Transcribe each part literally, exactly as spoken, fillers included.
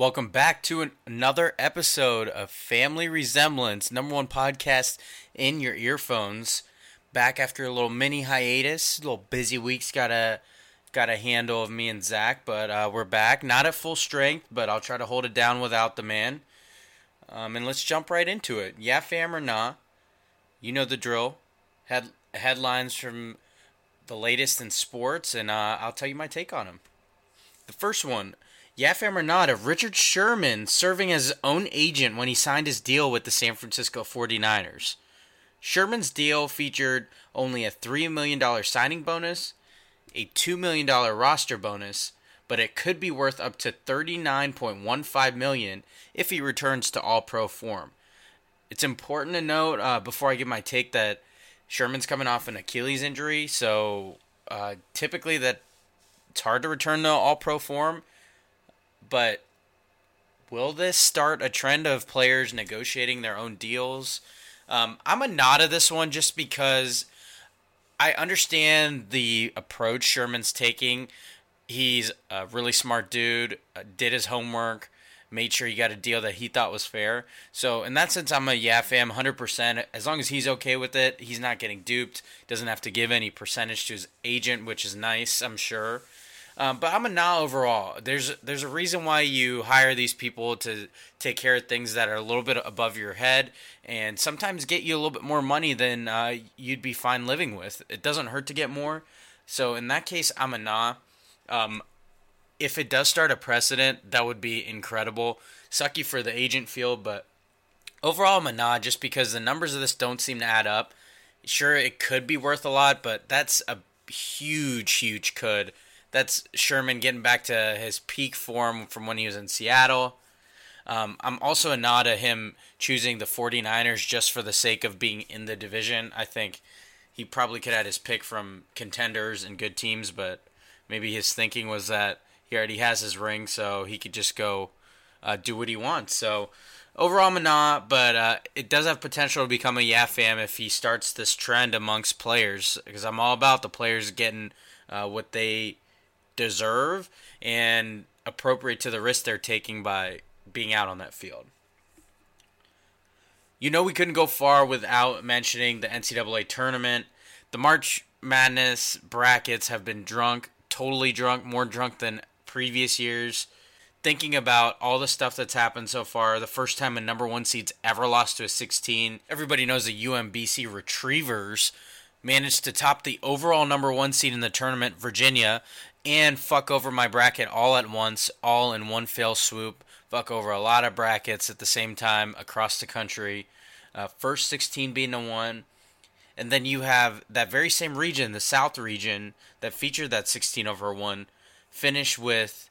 Welcome back to an, another episode of Family Resemblance, number one podcast in your earphones. Back after a little mini hiatus, a little busy week's got a got a handle of me and Zach, but uh, we're back. Not at full strength, but I'll try to hold it down without the man. Um, and let's jump right into it. Yeah, fam or nah, you know the drill. Head headlines from the latest in sports, and uh, I'll tell you my take on them. The first one. Yeah, fam or not, of Richard Sherman serving as his own agent when he signed his deal with the San Francisco forty-niners. Sherman's deal featured only a three million dollars signing bonus, a two million dollars roster bonus, but it could be worth up to thirty-nine point one five million dollars if he returns to all-pro form. It's important to note, uh, before I give my take, that Sherman's coming off an Achilles injury, so uh, typically that it's hard to return to all-pro form. But will this start a trend of players negotiating their own deals? Um, I'm a nod to this one just because I understand the approach Sherman's taking. He's a really smart dude, did his homework, made sure he got a deal that he thought was fair. So in that sense, I'm a yeah fam, one hundred percent. As long as he's okay with it, he's not getting duped, doesn't have to give any percentage to his agent, which is nice, I'm sure. Um, but I'm a nah overall. There's there's a reason why you hire these people to take care of things that are a little bit above your head and sometimes get you a little bit more money than uh, you'd be fine living with. It doesn't hurt to get more. So in that case, I'm a nah. Um, if it does start a precedent, that would be incredible. Sucky for the agent field, but overall I'm a nah just because the numbers of this don't seem to add up. Sure, it could be worth a lot, but that's a huge, huge could. That's Sherman getting back to his peak form from when he was in Seattle. Um, I'm also a nod to him choosing the forty-niners just for the sake of being in the division. I think he probably could have had his pick from contenders and good teams, but maybe his thinking was that he already has his ring, so he could just go uh, do what he wants. So overall, I'm a nod, but uh, it does have potential to become a yeah fam if he starts this trend amongst players, because I'm all about the players getting uh, what they deserve and appropriate to the risk they're taking by being out on that field. You know, we couldn't go far without mentioning the N C double A tournament. The March Madness brackets have been drunk, totally drunk, more drunk than previous years. Thinking about all the stuff that's happened so far, the first time a number one seed's ever lost to a sixteen. Everybody knows the U M B C Retrievers managed to top the overall number one seed in the tournament, Virginia, and fuck over my bracket all at once, all in one fell swoop. Fuck over a lot of brackets at the same time across the country. Uh, first sixteen being the one. And then you have that very same region, the South region, that featured that sixteen over one, finish with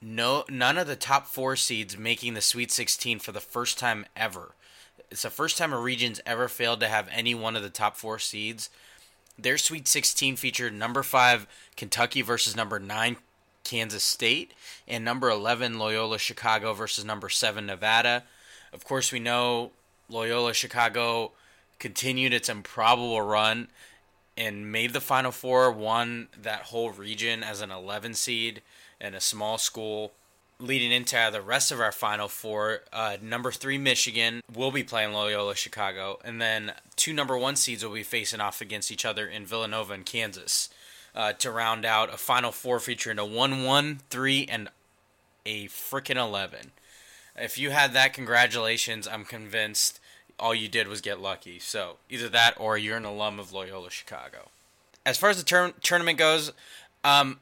no none of the top four seeds making the Sweet sixteen for the first time ever. It's the first time a region's ever failed to have any one of the top four seeds. Their Sweet sixteen featured number five Kentucky versus number nine Kansas State and number eleven Loyola Chicago versus number seven Nevada. Of course, we know Loyola Chicago continued its improbable run and made the Final Four, won that whole region as an eleven seed and a small school. Leading into the rest of our Final Four, uh, number three Michigan will be playing Loyola Chicago, and then two number one seeds will be facing off against each other in Villanova and Kansas uh, to round out a Final Four featuring a one, one, three, and a freaking eleven. If you had that, congratulations. I'm convinced all you did was get lucky. So either that or you're an alum of Loyola Chicago. As far as the tur- tournament goes, um...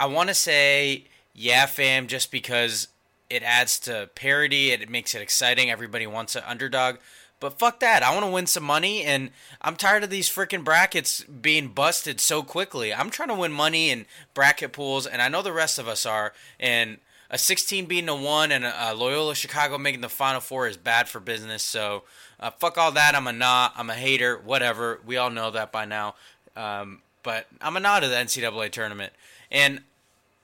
I want to say, yeah, fam, just because it adds to parity, it makes it exciting, everybody wants an underdog, but fuck that, I want to win some money, and I'm tired of these freaking brackets being busted so quickly. I'm trying to win money in bracket pools, and I know the rest of us are, and a sixteen beating a one and a, a Loyola Chicago making the Final Four is bad for business, so uh, fuck all that, I'm a nah, I'm a hater, whatever, we all know that by now, um, but I'm a nah to the N C double A tournament. And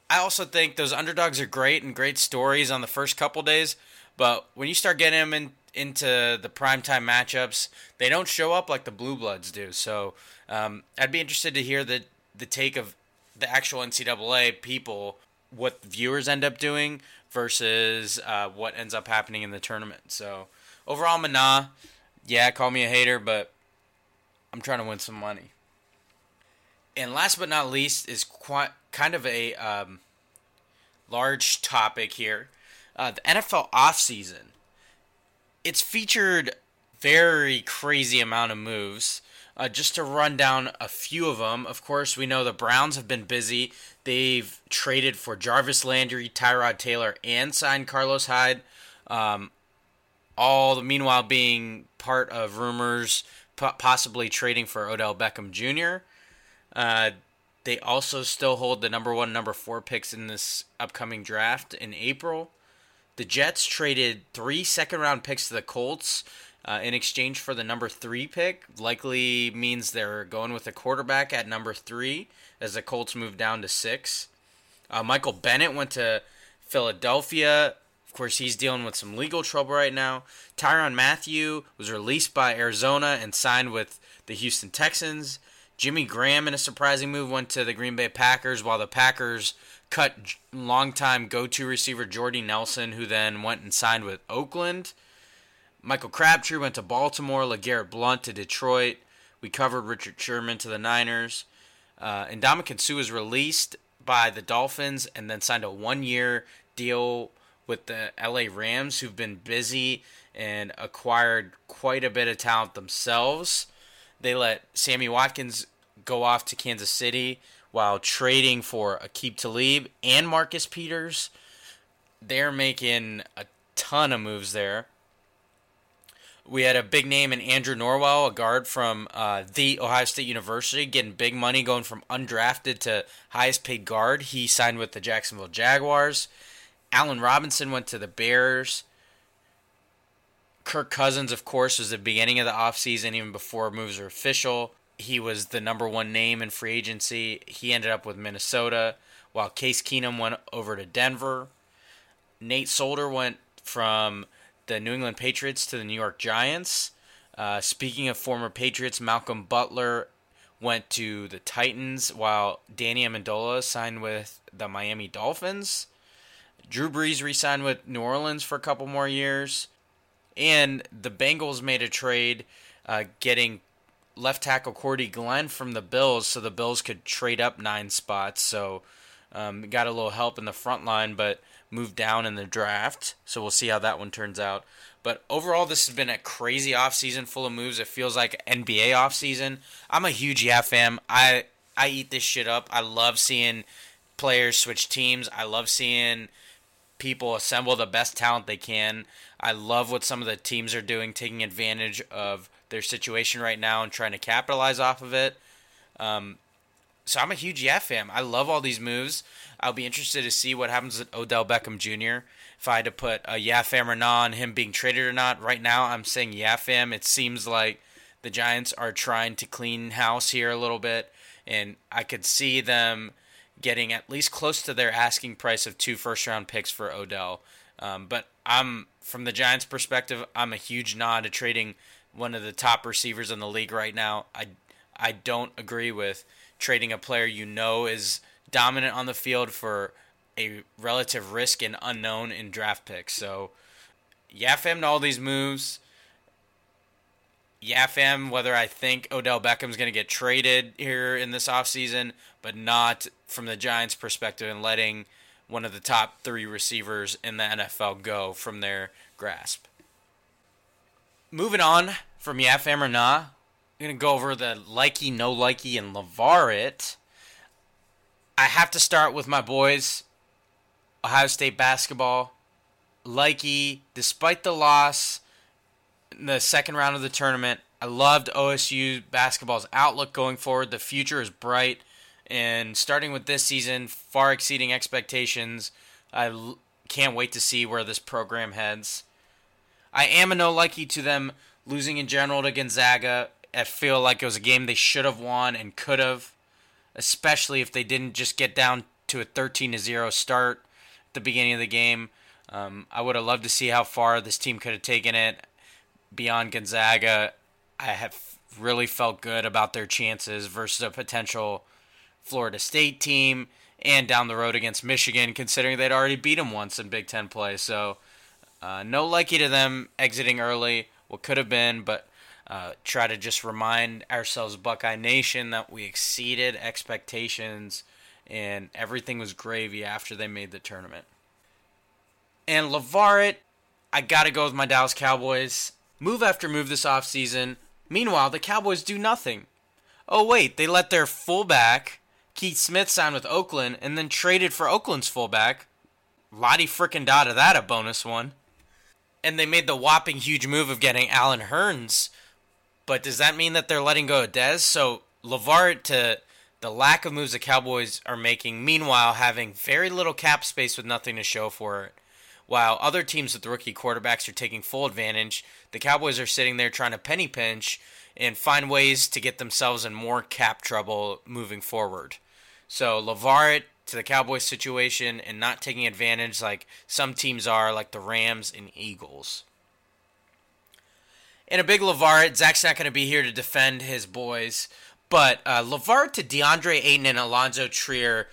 I also think those underdogs are great and great stories on the first couple days, but when you start getting them in, into the primetime matchups, they don't show up like the Blue Bloods do. So um, I'd be interested to hear the, the take of the actual N C double A people what viewers end up doing versus uh, what ends up happening in the tournament. So overall, Manah, yeah, call me a hater, but I'm trying to win some money. And last but not least is quite, kind of a um, large topic here. Uh, the N F L offseason. It's featured very crazy amount of moves. Uh, just to run down a few of them, of course, we know the Browns have been busy. They've traded for Jarvis Landry, Tyrod Taylor, and signed Carlos Hyde. Um, all the meanwhile being part of rumors, po- possibly trading for Odell Beckham Junior Uh, they also still hold the number one, number four picks in this upcoming draft in April. The Jets traded three second-round picks to the Colts. Uh, in exchange for the number three pick, likely means they're going with a quarterback at number three as the Colts move down to six. Uh, Michael Bennett went to Philadelphia. Of course, he's dealing with some legal trouble right now. Tyrann Mathieu was released by Arizona and signed with the Houston Texans. Jimmy Graham, in a surprising move, went to the Green Bay Packers, while the Packers cut longtime go-to receiver Jordy Nelson, who then went and signed with Oakland. Michael Crabtree went to Baltimore, LeGarrette Blount to Detroit. We covered Richard Sherman to the Niners. Uh, Ndamukong Suh was released by the Dolphins and then signed a one-year deal with the L A Rams, who've been busy and acquired quite a bit of talent themselves. They let Sammy Watkins go off to Kansas City while trading for Aqib Talib and Marcus Peters. They're making a ton of moves there. We had a big name in Andrew Norwell, a guard from uh, the Ohio State University, getting big money, going from undrafted to highest-paid guard. He signed with the Jacksonville Jaguars. Allen Robinson went to the Bears. Kirk Cousins, of course, was the beginning of the offseason, even before moves were official. He was the number one name in free agency. He ended up with Minnesota, while Case Keenum went over to Denver. Nate Solder went from the New England Patriots to the New York Giants. Uh, speaking of former Patriots, Malcolm Butler went to the Titans, while Danny Amendola signed with the Miami Dolphins. Drew Brees re-signed with New Orleans for a couple more years. And the Bengals made a trade, uh, getting left tackle Cordy Glenn from the Bills, so the Bills could trade up nine spots. So um, got a little help in the front line, but moved down in the draft, so we'll see how that one turns out. But overall, this has been a crazy offseason full of moves. It feels like N B A offseason. I'm a huge yeah fam. I, I eat this shit up. I love seeing players switch teams. I love seeing people assemble the best talent they can. I love what some of the teams are doing, taking advantage of their situation right now and trying to capitalize off of it. Um, so I'm a huge yeah fam. I love all these moves. I'll be interested to see what happens with Odell Beckham Junior If I had to put a yeah fam or not on him being traded or not, right now I'm saying yeah fam. It seems like the Giants are trying to clean house here a little bit, and I could see them getting at least close to their asking price of two first-round picks for Odell. Um, but I'm from the Giants' perspective, I'm a huge nod to trading one of the top receivers in the league right now. I, I don't agree with trading a player you know is dominant on the field for a relative risk and unknown in draft picks. So, yeah, fam, to all these moves. Yeah, fam, whether I think Odell Beckham's going to get traded here in this offseason, but not from the Giants' perspective and letting one of the top three receivers in the N F L go from their grasp. Moving on from yeah, fam, or nah, I'm going to go over the likey, no likey, and LeVarrette. I have to start with my boys, Ohio State basketball. Likey, despite the loss in the second round of the tournament, I loved O S U basketball's outlook going forward. The future is bright, and starting with this season, far exceeding expectations. I l- can't wait to see where this program heads. I am a no likey to them losing in general to Gonzaga. I feel like it was a game they should have won and could have, especially if they didn't just get down to a thirteen to zero start at the beginning of the game. Um, I would have loved to see how far this team could have taken it beyond Gonzaga. I have really felt good about their chances versus a potential Florida State team and down the road against Michigan, considering they'd already beat them once in Big Ten play. So uh, no likey to them exiting early, what could have been, but uh, try to just remind ourselves, Buckeye Nation, that we exceeded expectations and everything was gravy after they made the tournament. And LeVarrette, I got to go with my Dallas Cowboys. Move after move this offseason. Meanwhile, the Cowboys do nothing. Oh, wait, they let their fullback, Keith Smith, sign with Oakland and then traded for Oakland's fullback. Lottie frickin' da to that, a bonus one. And they made the whopping huge move of getting Allen Hurns. But does that mean that they're letting go of Dez? So LeVarrette to the lack of moves the Cowboys are making, meanwhile having very little cap space with nothing to show for it. While other teams with rookie quarterbacks are taking full advantage, the Cowboys are sitting there trying to penny pinch and find ways to get themselves in more cap trouble moving forward. So LeVarrette to the Cowboys situation and not taking advantage like some teams are, like the Rams and Eagles. And a big LeVarrette, Zach's not going to be here to defend his boys, but uh, LeVarrette to DeAndre Ayton and Alonzo Trier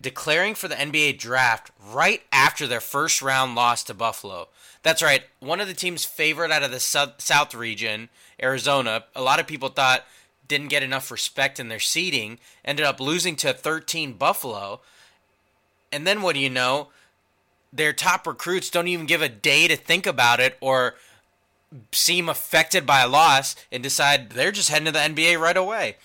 declaring for the N B A draft right after their first round loss to Buffalo. That's right, one of the teams favored out of the South region, Arizona, a lot of people thought didn't get enough respect in their seeding, ended up losing to thirteen Buffalo. And then what do you know? Their top recruits don't even give a day to think about it or seem affected by a loss and decide they're just heading to the N B A right away.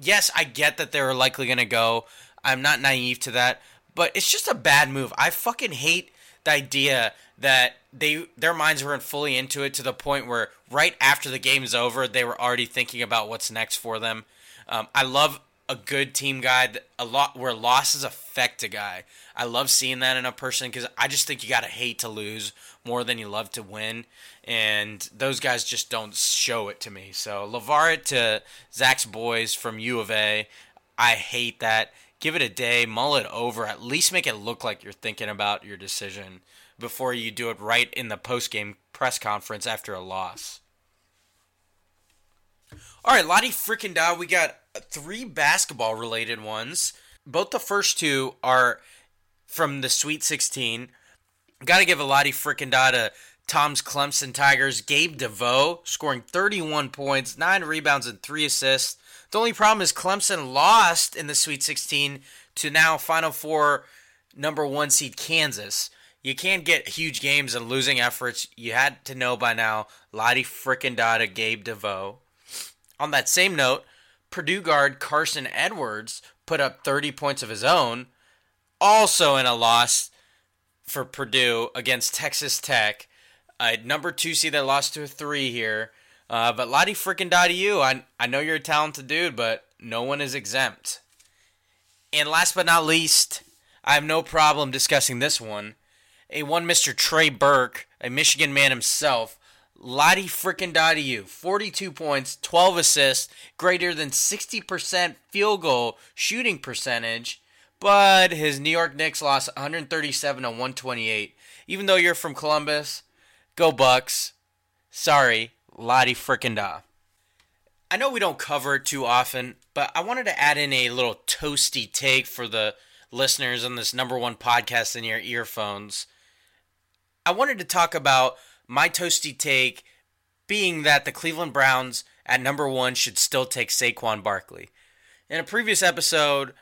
Yes, I get that they were likely going to go. I'm not naive to that, but it's just a bad move. I fucking hate the idea that they their minds weren't fully into it to the point where right after the game's over, they were already thinking about what's next for them. Um, I love a good team guy, a lot where losses affect a guy. I love seeing that in a person because I just think you got to hate to lose more than you love to win, and those guys just don't show it to me. So LeVarrette to Zach's boys from U of A, I hate that. Give it a day, mull it over, at least make it look like you're thinking about your decision before you do it right in the post-game press conference after a loss. All right, Lottie freaking da, we got three basketball-related ones. Both the first two are from the Sweet sixteen. Got to give a Lottie freaking da to Tom's Clemson Tigers. Gabe DeVoe scoring thirty-one points, nine rebounds, and three assists. The only problem is Clemson lost in the Sweet sixteen to now Final Four number one seed Kansas. You can't get huge games and losing efforts. You had to know by now. Lottie frickin' da to Gabe DeVoe. On that same note, Purdue guard Carson Edwards put up thirty points of his own, also in a loss for Purdue against Texas Tech. Uh, number two seed that lost to a three here. Uh, but Lottie frickin' da to you. I, I know you're a talented dude, but no one is exempt. And last but not least, I have no problem discussing this one. A one Mister Trey Burke, a Michigan man himself. Lottie frickin' da to you. forty-two points, twelve assists, greater than sixty percent field goal shooting percentage. But his New York Knicks lost one thirty-seven to one twenty-eight. Even though you're from Columbus, go Bucks. Sorry. Lottie frickin' da. I know we don't cover it too often, but I wanted to add in a little toasty take for the listeners on this number one podcast in your earphones. I wanted to talk about my toasty take being that the Cleveland Browns at number one should still take Saquon Barkley. In a previous episode,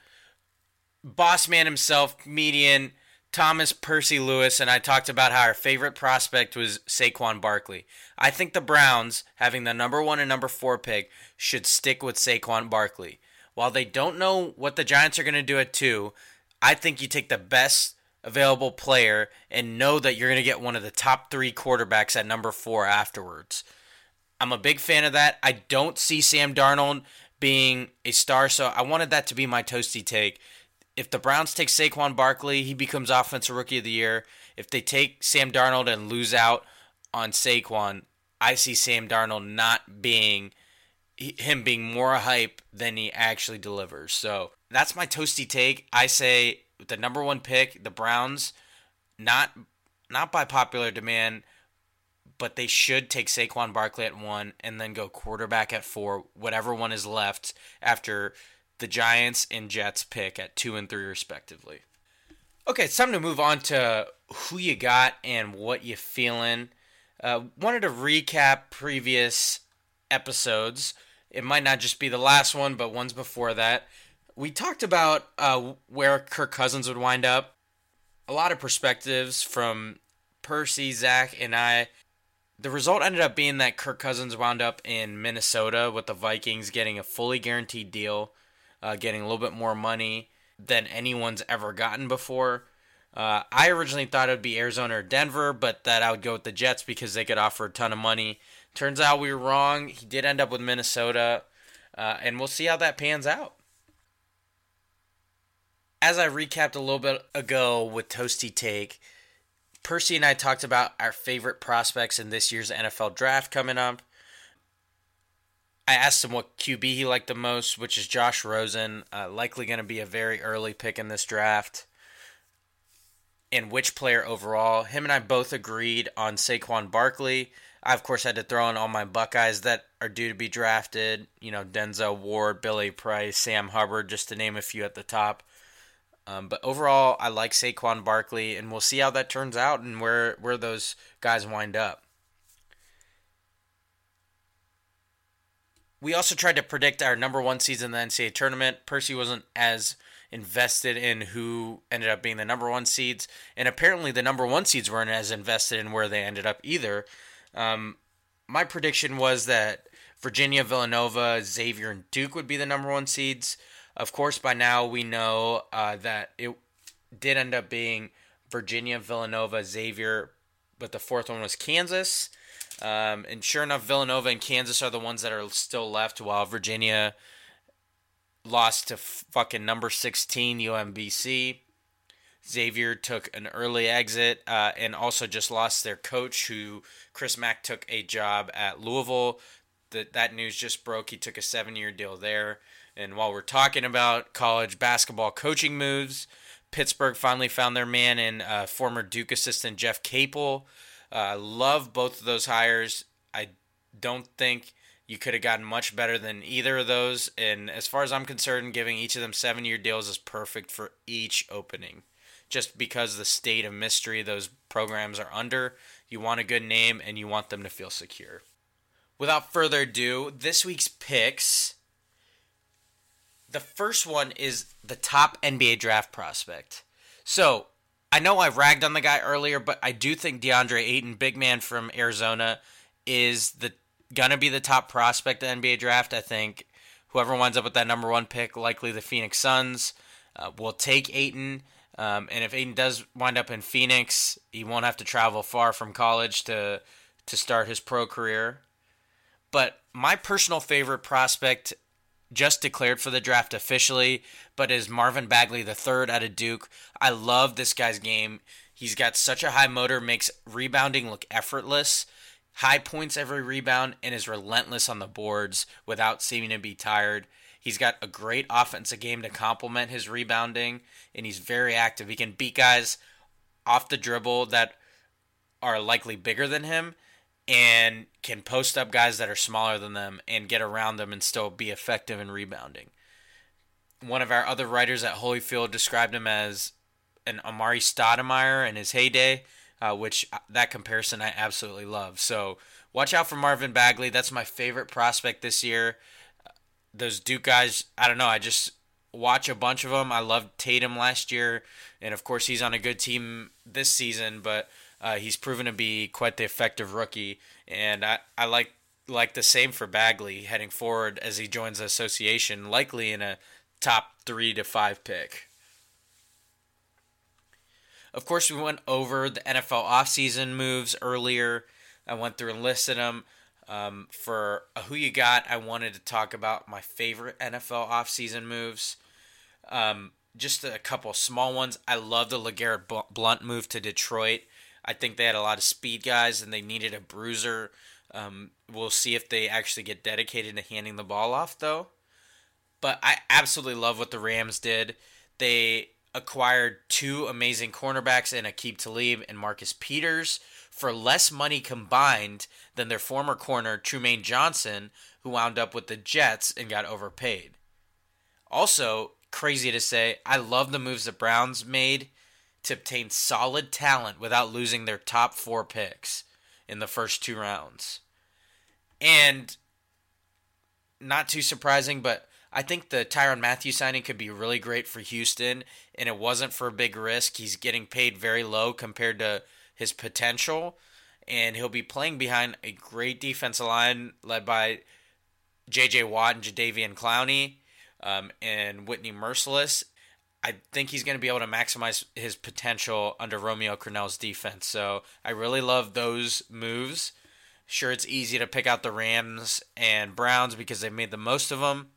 boss man himself, comedian Thomas Percy Lewis, and I talked about how our favorite prospect was Saquon Barkley. I think the Browns, having the number one and number four pick, should stick with Saquon Barkley. While they don't know what the Giants are going to do at two, I think you take the best available player and know that you're going to get one of the top three quarterbacks at number four afterwards. I'm a big fan of that. I don't see Sam Darnold being a star, so I wanted that to be my toasty take. If the Browns take Saquon Barkley, he becomes Offensive Rookie of the Year. If they take Sam Darnold and lose out on Saquon, I see Sam Darnold not being, him being more hype than he actually delivers. So that's my toasty take. I say with the number one pick, the Browns, not not by popular demand, but they should take Saquon Barkley at one and then go quarterback at four, whatever one is left after the Giants and Jets pick at two and three respectively. Okay, it's time to move on to who you got and what you feeling. Uh, wanted to recap previous episodes. It might not just be the last one, but ones before that. We talked about uh, where Kirk Cousins would wind up. A lot of perspectives from Percy, Zach, and I. The result ended up being that Kirk Cousins wound up in Minnesota with the Vikings getting a fully guaranteed deal, uh, getting a little bit more money than anyone's ever gotten before. Uh, I originally thought it would be Arizona or Denver, but that I would go with the Jets because they could offer a ton of money. Turns out we were wrong. He did end up with Minnesota, uh, and we'll see how that pans out. As I recapped a little bit ago with Toasty Take, Percy and I talked about our favorite prospects in this year's N F L draft coming up. I asked him what Q B he liked the most, which is Josh Rosen, uh, likely going to be a very early pick in this draft, and which player overall. Him and I both agreed on Saquon Barkley. I, of course, had to throw in all my Buckeyes that are due to be drafted. You know, Denzel Ward, Billy Price, Sam Hubbard, just to name a few at the top. Um, but overall, I like Saquon Barkley, and we'll see how that turns out and where, where those guys wind up. We also tried to predict our number one seed in the N C double A tournament. Percy wasn't as invested in who ended up being the number one seeds, and apparently the number one seeds weren't as invested in where they ended up either. Um, my prediction was that Virginia, Villanova, Xavier, and Duke would be the number one seeds. Of course, by now we know uh, that it did end up being Virginia, Villanova, Xavier, but the fourth one was Kansas. Um, and sure enough, Villanova and Kansas are the ones that are still left, while Virginia lost to fucking number sixteen, U M B C. Xavier took an early exit uh, and also just lost their coach, who Chris Mack took a job at Louisville. The, that news just broke. He took a seven-year deal there. And while we're talking about college basketball coaching moves, Pittsburgh finally found their man in uh, former Duke assistant Jeff Capel. I uh, love both of those hires. I don't think you could have gotten much better than either of those. And as far as I'm concerned, giving each of them seven-year deals is perfect for each opening. Just because the state of mystery those programs are under, you want a good name and you want them to feel secure. Without further ado, this week's picks. The first one is the top N B A draft prospect. So, I know I ragged on the guy earlier, but I do think DeAndre Ayton, big man from Arizona, is the going to be the top prospect in the N B A draft. I think whoever winds up with that number one pick, likely the Phoenix Suns, uh, will take Ayton. Um, and if Ayton does wind up in Phoenix, he won't have to travel far from college to to start his pro career. But my personal favorite prospect just declared for the draft officially, but is Marvin Bagley the third out of Duke. I love this guy's game. He's got such a high motor, makes rebounding look effortless, high points every rebound, and is relentless on the boards without seeming to be tired. He's got a great offensive game to complement his rebounding, and he's very active. He can beat guys off the dribble that are likely bigger than him, and can post up guys that are smaller than them and get around them and still be effective in rebounding. One of our other writers at Holyfield described him as an Amari Stoudemire in his heyday, uh, which that comparison I absolutely love. So watch out for Marvin Bagley. That's my favorite prospect this year. Those Duke guys, I don't know, I just watch a bunch of them. I loved Tatum last year, and of course he's on a good team this season, but Uh, he's proven to be quite the effective rookie, and I, I like like the same for Bagley heading forward as he joins the association, likely in a top three to five pick. Of course, we went over the N F L offseason moves earlier. I went through and listed them. Um, for Who You Got, I wanted to talk about my favorite N F L offseason moves. Um, just a couple small ones. I love the LeGarrette Blount move to Detroit. I think they had a lot of speed guys, and they needed a bruiser. Um, we'll see if they actually get dedicated to handing the ball off, though. But I absolutely love what the Rams did. They acquired two amazing cornerbacks in Aqib Talib and Marcus Peters for less money combined than their former corner, Trumaine Johnson, who wound up with the Jets and got overpaid. Also, crazy to say, I love the moves the Browns made to obtain solid talent without losing their top four picks in the first two rounds. And not too surprising, but I think the Tyrann Mathieu signing could be really great for Houston, and it wasn't for a big risk. He's getting paid very low compared to his potential, and he'll be playing behind a great defensive line led by J J. Watt and Jadeveon Clowney um, and Whitney Mercilus. I think he's going to be able to maximize his potential under Romeo Crennel's defense. So I really love those moves. Sure, it's easy to pick out the Rams and Browns because they've made the most of them,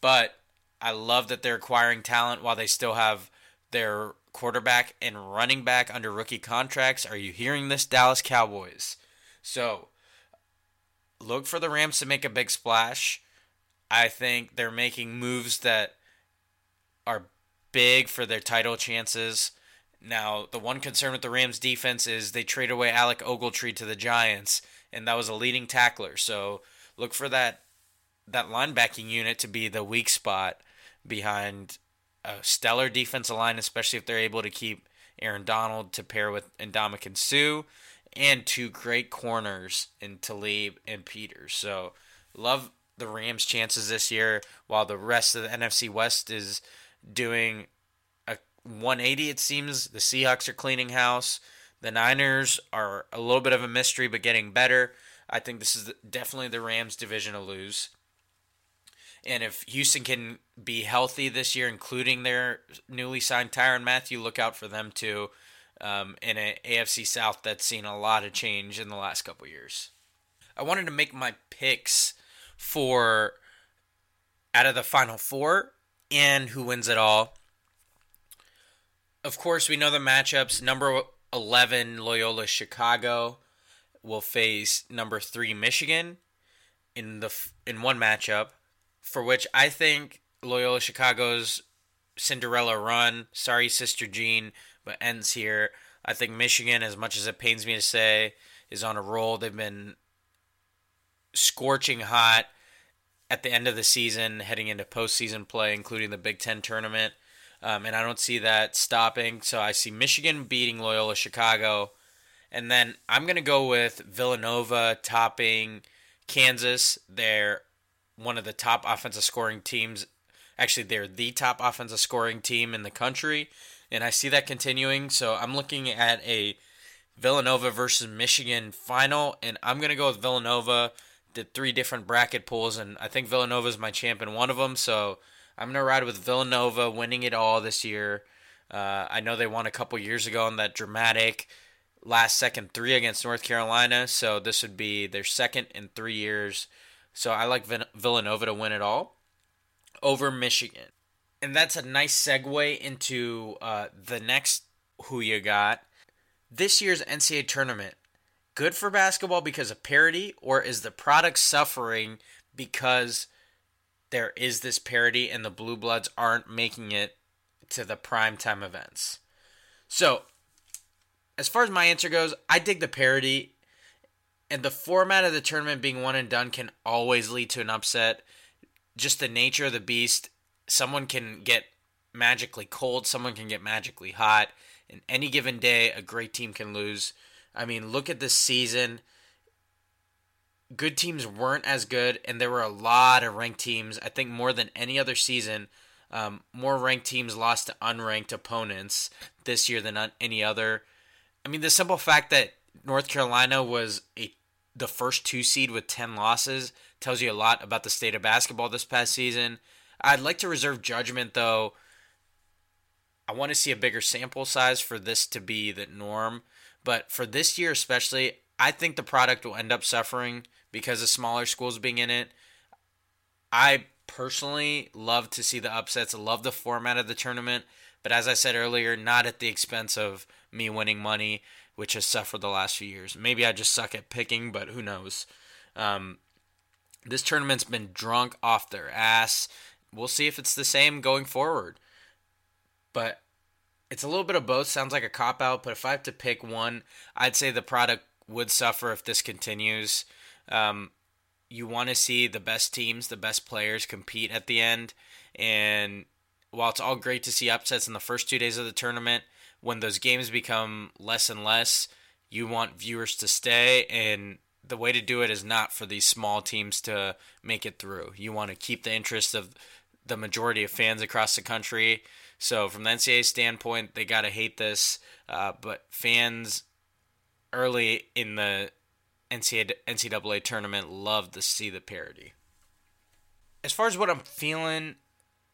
but I love that they're acquiring talent while they still have their quarterback and running back under rookie contracts. Are you hearing this, Dallas Cowboys? So look for the Rams to make a big splash. I think they're making moves that are big for their title chances. Now, the one concern with the Rams defense is they trade away Alec Ogletree to the Giants, and that was a leading tackler. So look for that that linebacking unit to be the weak spot behind a stellar defensive line, especially if they're able to keep Aaron Donald to pair with Ndamukong Suh and two great corners in Talib and Peters. So love the Rams' chances this year, while the rest of the N F C West is doing a one eighty, it seems. The Seahawks are cleaning house. The Niners are a little bit of a mystery, but getting better. I think this is definitely the Rams' division to lose. And if Houston can be healthy this year, including their newly signed Tyrann Mathieu, look out for them too um, in an A F C South that's seen a lot of change in the last couple years. I wanted to make my picks for out of the Final Four and who wins it all. Of course, we know the matchups. Number eleven, Loyola Chicago, will face number three, Michigan, in the in one matchup, for which I think Loyola Chicago's Cinderella run, sorry, Sister Jean, but ends here. I think Michigan, as much as it pains me to say, is on a roll. They've been scorching hot at the end of the season, heading into postseason play, including the Big Ten tournament, um, and I don't see that stopping. So I see Michigan beating Loyola Chicago, and then I'm going to go with Villanova topping Kansas. They're one of the top offensive scoring teams. Actually, they're the top offensive scoring team in the country, and I see that continuing. So I'm looking at a Villanova versus Michigan final, and I'm going to go with Villanova. Did three different bracket pools, and I think Villanova is my champ in one of them, so I'm going to ride with Villanova winning it all this year. Uh, I know they won a couple years ago in that dramatic last-second three against North Carolina, so this would be their second in three years. So I like Villanova to win it all over Michigan. And that's a nice segue into uh, the next Who You Got. This year's N C double A tournament, good for basketball because of parity, or is the product suffering because there is this parity and the Blue Bloods aren't making it to the primetime events? So as far as my answer goes, I dig the parity. And the format of the tournament being one and done can always lead to an upset. Just the nature of the beast. Someone can get magically cold. Someone can get magically hot. In any given day, a great team can lose. I mean, look at this season. Good teams weren't as good, and there were a lot of ranked teams. I think more than any other season, um, more ranked teams lost to unranked opponents this year than any other. I mean, the simple fact that North Carolina was a the first two seed with ten losses tells you a lot about the state of basketball this past season. I'd like to reserve judgment, though. I want to see a bigger sample size for this to be the norm. But for this year especially, I think the product will end up suffering because of smaller schools being in it. I personally love to see the upsets. I love the format of the tournament. But as I said earlier, not at the expense of me winning money, which has suffered the last few years. Maybe I just suck at picking, but who knows? Um, this tournament's been drunk off their ass. We'll see if it's the same going forward. But it's a little bit of both. Sounds like a cop-out, but if I have to pick one, I'd say the product would suffer if this continues. Um, you want to see the best teams, the best players compete at the end. And while it's all great to see upsets in the first two days of the tournament, when those games become less and less, you want viewers to stay, and the way to do it is not for these small teams to make it through. You want to keep the interest of the majority of fans across the country. So from the N C double A standpoint, they got to hate this, uh, but fans early in the N C double A tournament love to see the parity. As far as what I'm feeling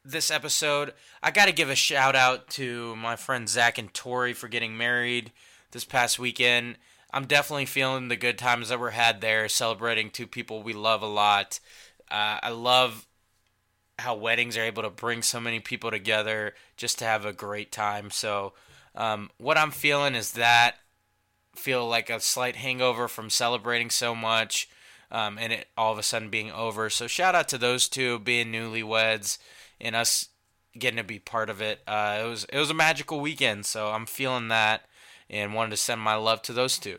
this episode, I got to give a shout out to my friend Zach and Tori for getting married this past weekend. I'm definitely feeling the good times that were had there, celebrating two people we love a lot. Uh, I love how weddings are able to bring so many people together just to have a great time. So um, what I'm feeling is that feel like a slight hangover from celebrating so much um, and it all of a sudden being over. So shout out to those two being newlyweds and us getting to be part of it. Uh, it was it was a magical weekend, so I'm feeling that and wanted to send my love to those two.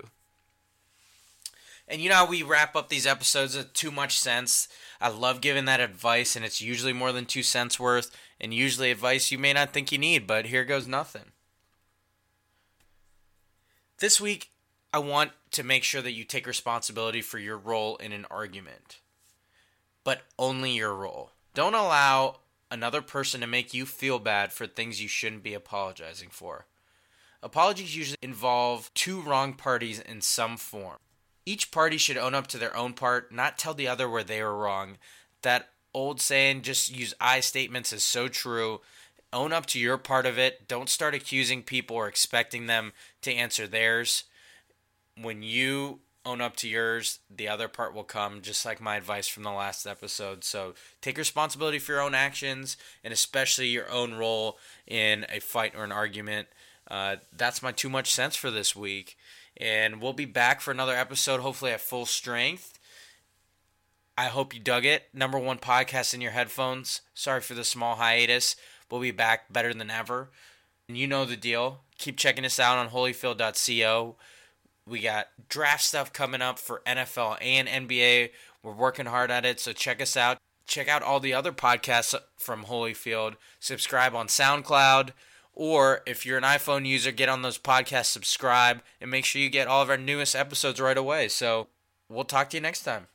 And you know how we wrap up these episodes of Too Much Sense. I love giving that advice, and it's usually more than two cents worth, and usually advice you may not think you need, but here goes nothing. This week, I want to make sure that you take responsibility for your role in an argument, but only your role. Don't allow another person to make you feel bad for things you shouldn't be apologizing for. Apologies usually involve two wrong parties in some form. Each party should own up to their own part, not tell the other where they were wrong. That old saying, just use I statements, is so true. Own up to your part of it. Don't start accusing people or expecting them to answer theirs. When you own up to yours, the other part will come, just like my advice from the last episode. So take responsibility for your own actions and especially your own role in a fight or an argument. Uh, that's my Too Much Sense for this week. And we'll be back for another episode, hopefully at full strength. I hope you dug it. Number one podcast in your headphones. Sorry for the small hiatus. We'll be back better than ever. And you know the deal. Keep checking us out on holyfield dot co. We got draft stuff coming up for N F L and N B A. We're working hard at it, so check us out. Check out all the other podcasts from Holyfield. Subscribe on SoundCloud. Or if you're an iPhone user, get on those podcasts, subscribe, and make sure you get all of our newest episodes right away. So we'll talk to you next time.